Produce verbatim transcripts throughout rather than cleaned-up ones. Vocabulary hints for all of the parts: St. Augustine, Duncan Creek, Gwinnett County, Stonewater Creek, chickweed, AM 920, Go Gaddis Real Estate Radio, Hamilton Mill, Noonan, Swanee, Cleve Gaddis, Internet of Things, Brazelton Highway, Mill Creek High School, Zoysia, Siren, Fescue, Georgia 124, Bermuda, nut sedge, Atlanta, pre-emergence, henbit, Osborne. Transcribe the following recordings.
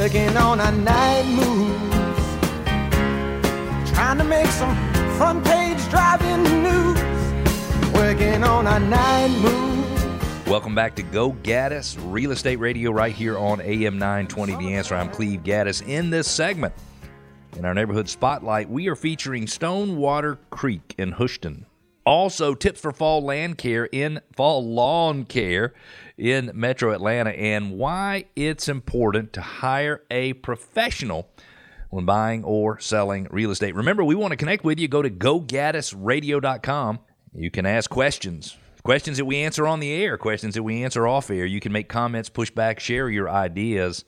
working on our night moves, trying to make some front page driving news, working on our night moves. Welcome back to Go Gaddis Real Estate Radio right here on A M nine twenty. The Answer. I'm Cleve Gaddis. In this segment, in our Neighborhood Spotlight, we are featuring Stonewater Creek in Houston. Also, tips for fall land care in fall lawn care in Metro Atlanta, and why it's important to hire a professional when buying or selling real estate. Remember, we want to connect with you. Go to go gaddis radio dot com. You can ask questions, questions that we answer on the air, questions that we answer off air. You can make comments, push back, share your ideas,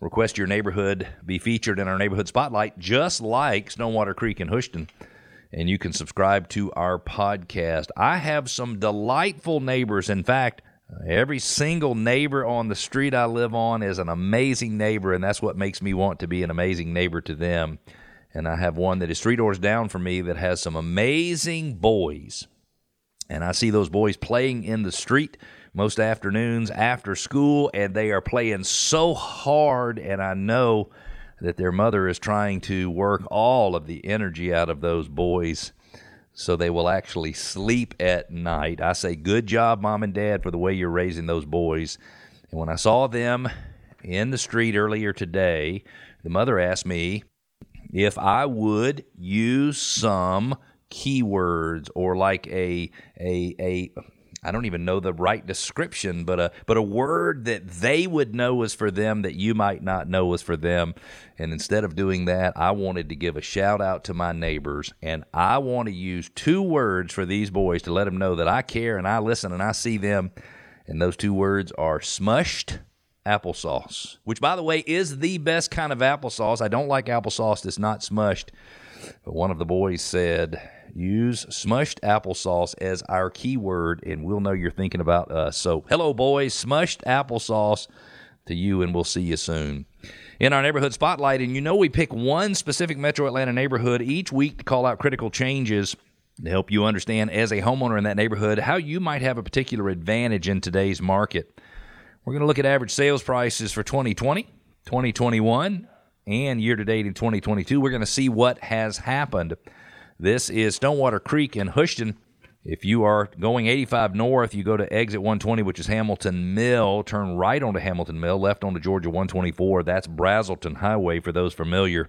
request your neighborhood be featured in our Neighborhood Spotlight, just like Stonewater Creek in Houston. And you can subscribe to our podcast. I have some delightful neighbors. In fact, every single neighbor on the street I live on is an amazing neighbor, and that's what makes me want to be an amazing neighbor to them. And I have one that is three doors down from me that has some amazing boys. And I see those boys playing in the street most afternoons after school, and they are playing so hard, and I know that their mother is trying to work all of the energy out of those boys so they will actually sleep at night. I say, good job, Mom and Dad, for the way you're raising those boys. And when I saw them in the street earlier today, the mother asked me if I would use some keywords or like a, a, a I don't even know the right description, but a but a word that they would know is for them that you might not know is for them. And instead of doing that, I wanted to give a shout out to my neighbors, and I want to use two words for these boys to let them know that I care and I listen and I see them. And those two words are smushed applesauce, which, by the way, is the best kind of applesauce. I don't like applesauce that's not smushed. But one of the boys said, use smushed applesauce as our keyword, and we'll know you're thinking about us. So, hello, boys, smushed applesauce to you, and we'll see you soon. In our Neighborhood Spotlight, and you know we pick one specific Metro Atlanta neighborhood each week to call out critical changes to help you understand, as a homeowner in that neighborhood, how you might have a particular advantage in today's market. We're going to look at average sales prices for twenty twenty, twenty twenty-one, and year-to-date in twenty twenty-two. We're going to see what has happened. This is Stonewater Creek in Houston. If you are going eighty-five north, you go to exit one twenty, which is Hamilton Mill. Turn right onto Hamilton Mill, left onto Georgia one twenty-four. That's Brazelton Highway for those familiar.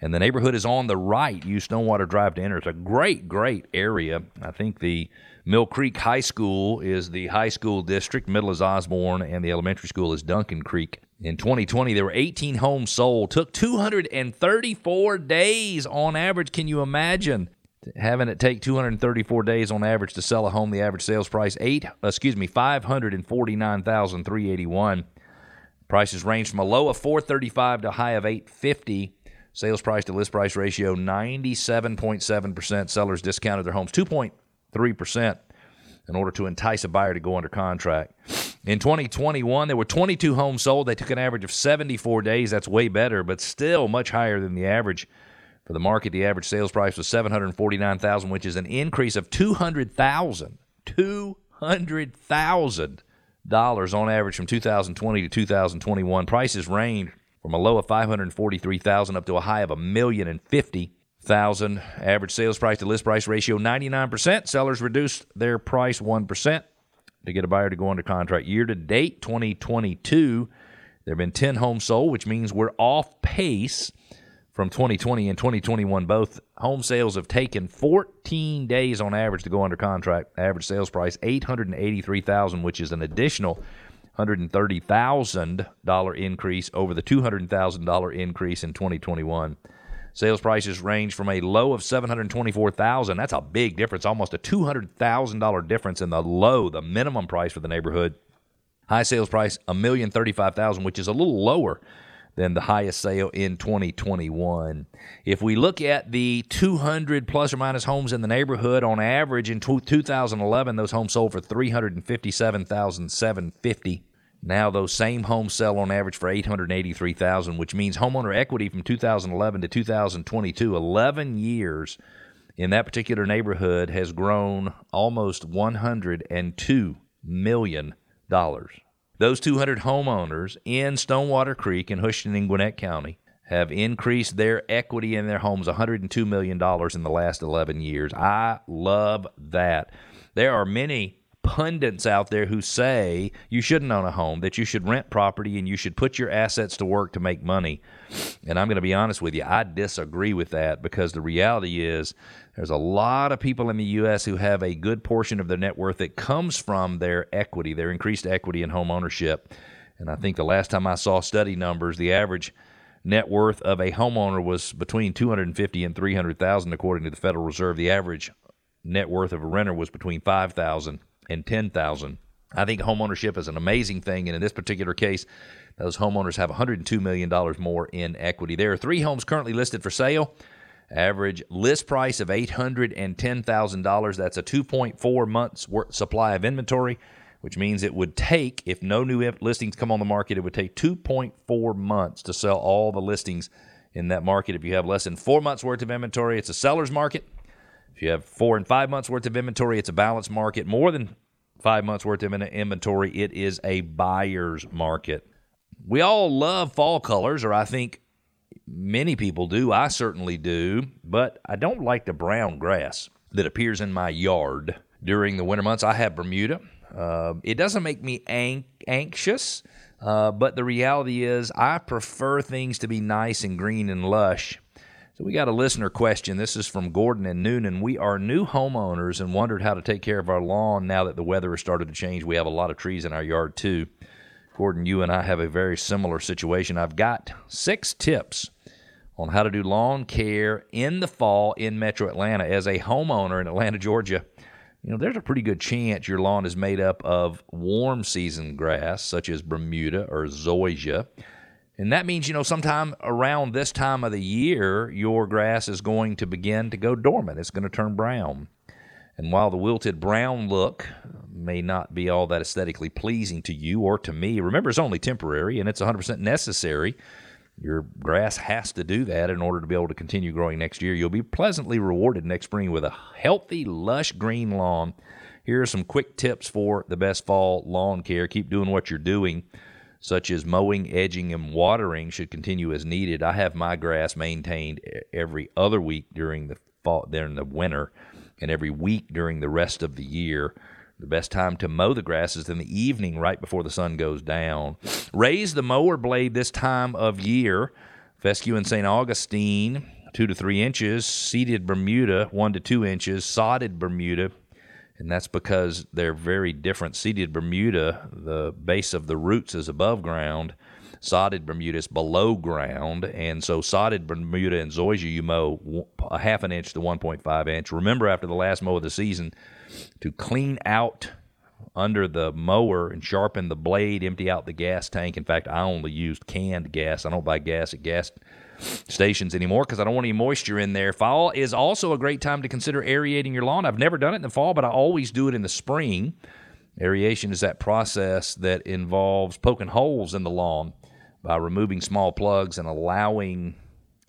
And the neighborhood is on the right. Use Stonewater Drive to enter. It's a great, great area. I think the Mill Creek High School is the high school district. Middle is Osborne, and the elementary school is Duncan Creek. In twenty twenty, there were eighteen homes sold. Took two hundred thirty-four days on average. Can you imagine having it take two hundred thirty-four days on average to sell a home? The average sales price, eight, excuse me, five hundred forty-nine thousand three hundred eighty-one dollars. Prices range from a low of four hundred thirty-five dollars to a high of eight hundred fifty dollars. Sales price to list price ratio, ninety-seven point seven percent. Sellers discounted their homes two point three percent in order to entice a buyer to go under contract. In twenty twenty-one, there were twenty-two homes sold. They took an average of seventy-four days. That's way better, but still much higher than the average. For the market, the average sales price was seven hundred forty-nine thousand dollars, which is an increase of two hundred thousand dollars, two hundred thousand dollars on average from two thousand twenty to two thousand twenty-one. Prices range from a low of five hundred forty-three thousand dollars up to a high of one million fifty thousand dollars. Thousand average sales price to list price ratio ninety-nine percent. Sellers reduced their price one percent to get a buyer to go under contract. Year to date twenty twenty-two, there have been ten homes sold, which means we're off pace from twenty twenty and twenty twenty-one. Both home sales have taken fourteen days on average to go under contract. Average sales price eight hundred eighty-three thousand dollars, which is an additional one hundred thirty thousand dollars increase over the two hundred thousand dollars increase in twenty twenty-one. Sales prices range from a low of seven hundred twenty-four thousand dollars. That's a big difference, almost a two hundred thousand dollars difference in the low, the minimum price for the neighborhood. High sales price, one million thirty-five thousand dollars, which is a little lower than the highest sale in twenty twenty-one. If we look at the two hundred plus or minus homes in the neighborhood, on average in two thousand eleven, those homes sold for three hundred fifty-seven thousand seven hundred fifty dollars. Now those same homes sell on average for eight hundred eighty-three thousand dollars, which means homeowner equity from two thousand eleven to two thousand twenty-two, eleven years in that particular neighborhood, has grown almost one hundred two million dollars. Those two hundred homeowners in Stonewater Creek in Houston and Gwinnett County have increased their equity in their homes one hundred two million dollars in the last eleven years. I love that. There are many pundits out there who say you shouldn't own a home, that you should rent property and you should put your assets to work to make money. And I'm going to be honest with you, I disagree with that, because the reality is there's a lot of people in the U S who have a good portion of their net worth that comes from their equity, their increased equity in home ownership. And I think the last time I saw study numbers, the average net worth of a homeowner was between two hundred fifty thousand dollars and three hundred thousand dollars, according to the Federal Reserve. The average net worth of a renter was between five thousand dollars and ten thousand dollars. I think homeownership is an amazing thing, and in this particular case, those homeowners have one hundred two million dollars more in equity. There are three homes currently listed for sale. Average list price of eight hundred ten thousand dollars. That's a two point four months worth supply of inventory, which means it would take, if no new listings come on the market, it would take two point four months to sell all the listings in that market. If you have less than four months' worth of inventory, it's a seller's market. If you have four and five months' worth of inventory, it's a balanced market. More than five months' worth of inventory, it is a buyer's market. We all love fall colors, or I think many people do. I certainly do, but I don't like the brown grass that appears in my yard during the winter months. I have Bermuda. Uh, it doesn't make me ang- anxious, uh, but the reality is I prefer things to be nice and green and lush. So we got a listener question. This is from Gordon and Noonan. We are new homeowners and wondered how to take care of our lawn now that the weather has started to change. We have a lot of trees in our yard, too. Gordon, you and I have a very similar situation. I've got six tips on how to do lawn care in the fall in Metro Atlanta. As a homeowner in Atlanta, Georgia, you know, there's a pretty good chance your lawn is made up of warm season grass, such as Bermuda or Zoysia. And that means, you know, sometime around this time of the year, your grass is going to begin to go dormant. It's going to turn brown. And while the wilted brown look may not be all that aesthetically pleasing to you or to me, remember, it's only temporary and it's one hundred percent necessary. Your grass has to do that in order to be able to continue growing next year. You'll be pleasantly rewarded next spring with a healthy, lush green lawn. Here are some quick tips for the best fall lawn care. Keep doing what you're doing, such as mowing, edging, and watering should continue as needed. I have my grass maintained every other week during the fall, during the winter, and every week during the rest of the year. The best time to mow the grass is in the evening right before the sun goes down. Raise the mower blade this time of year. Fescue and Saint Augustine, two to three inches. Seeded Bermuda, one to two inches. Sodded Bermuda, and that's because they're very different. Seeded Bermuda, the base of the roots is above ground. Sodded Bermuda is below ground, and so sodded Bermuda and Zoysia, you mow a half an inch to one point five inch. Remember, after the last mow of the season, to clean out under the mower and sharpen the blade, empty out the gas tank. In fact, I only used canned gas. I don't buy gas at gas stations anymore because I don't want any moisture in there. Fall is also a great time to consider aerating your lawn. I've never done it in the fall, but I always do it in the spring. Aeration is that process that involves poking holes in the lawn by removing small plugs and allowing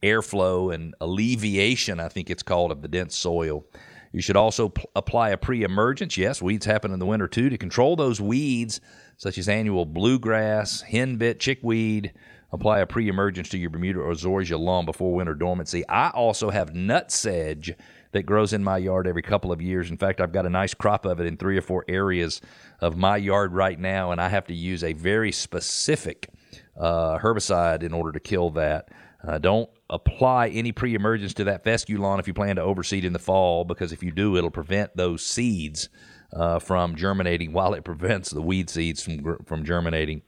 airflow and alleviation, I think it's called, of the dense soil. You should also pl- apply a pre-emergence. Yes, weeds happen in the winter, too. To control those weeds, such as annual bluegrass, henbit, chickweed, apply a pre-emergence to your Bermuda or Zoysia lawn before winter dormancy. I also have nut sedge that grows in my yard every couple of years. In fact, I've got a nice crop of it in three or four areas of my yard right now, and I have to use a very specific uh, herbicide in order to kill that. Uh, don't apply any pre-emergence to that fescue lawn if you plan to overseed in the fall, because if you do, it'll prevent those seeds uh, from germinating while it prevents the weed seeds from from germinating.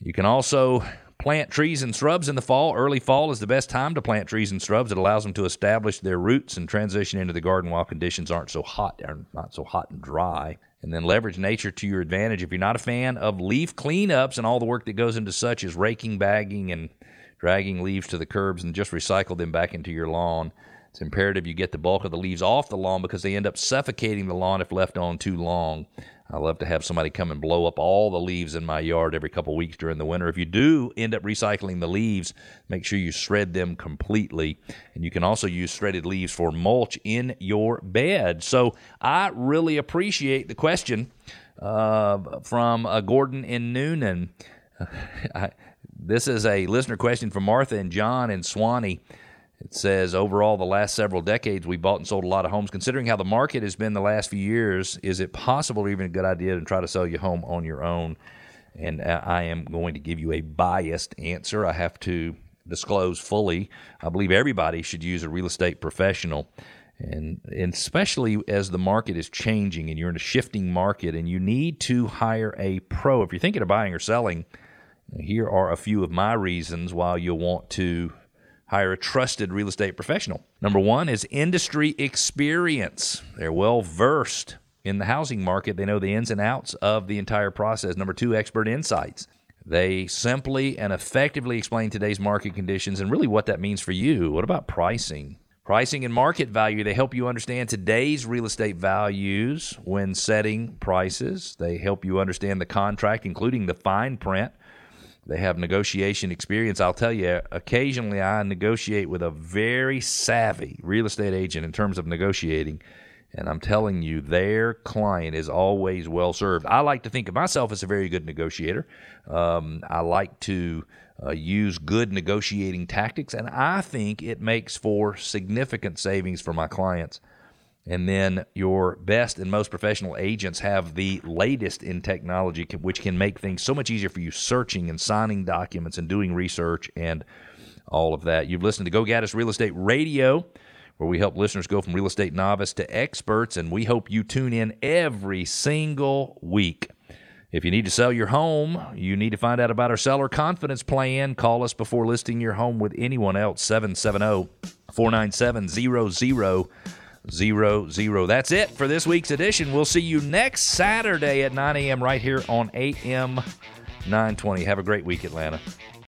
You can also plant trees and shrubs in the fall. Early fall is the best time to plant trees and shrubs. It allows them to establish their roots and transition into the garden while conditions aren't so hot, are not so hot and dry. And then leverage nature to your advantage. If you're not a fan of leaf cleanups and all the work that goes into such as raking, bagging, and dragging leaves to the curbs, and just recycle them back into your lawn. It's imperative you get the bulk of the leaves off the lawn because they end up suffocating the lawn if left on too long. I love to have somebody come and blow up all the leaves in my yard every couple weeks during the winter. If you do end up recycling the leaves, make sure you shred them completely. And you can also use shredded leaves for mulch in your bed. So I really appreciate the question uh, from uh, Gordon in Noonan. I, this is a listener question from Martha and John in Swanee. It says, overall, the last several decades, we bought and sold a lot of homes. Considering how the market has been the last few years, is it possible or even a good idea to try to sell your home on your own? And I am going to give you a biased answer. I have to disclose fully. I believe everybody should use a real estate professional. And, and especially as the market is changing and you're in a shifting market and you need to hire a pro. If you're thinking of buying or selling, here are a few of my reasons why you'll want to hire a trusted real estate professional. Number one is industry experience. They're well-versed in the housing market. They know the ins and outs of the entire process. Number two, expert insights. They simply and effectively explain today's market conditions and really what that means for you. What about pricing? Pricing and market value. They help you understand today's real estate values when setting prices. They help you understand the contract, including the fine print. They have negotiation experience. I'll tell you, occasionally I negotiate with a very savvy real estate agent in terms of negotiating, and I'm telling you, their client is always well-served. I like to think of myself as a very good negotiator. Um, I like to uh, use good negotiating tactics, and I think it makes for significant savings for my clients. And then your best and most professional agents have the latest in technology, which can make things so much easier for you searching and signing documents and doing research and all of that. You've listened to Go Gaddis Real Estate Radio, where we help listeners go from real estate novice to experts, and we hope you tune in every single week. If you need to sell your home, you need to find out about our seller confidence plan. Call us before listing your home with anyone else, seven seven zero, four nine seven, zero zero zero zero. Zero, zero. That's it for this week's edition. We'll see you next Saturday at nine a.m. right here on A M nine twenty. Have a great week, Atlanta.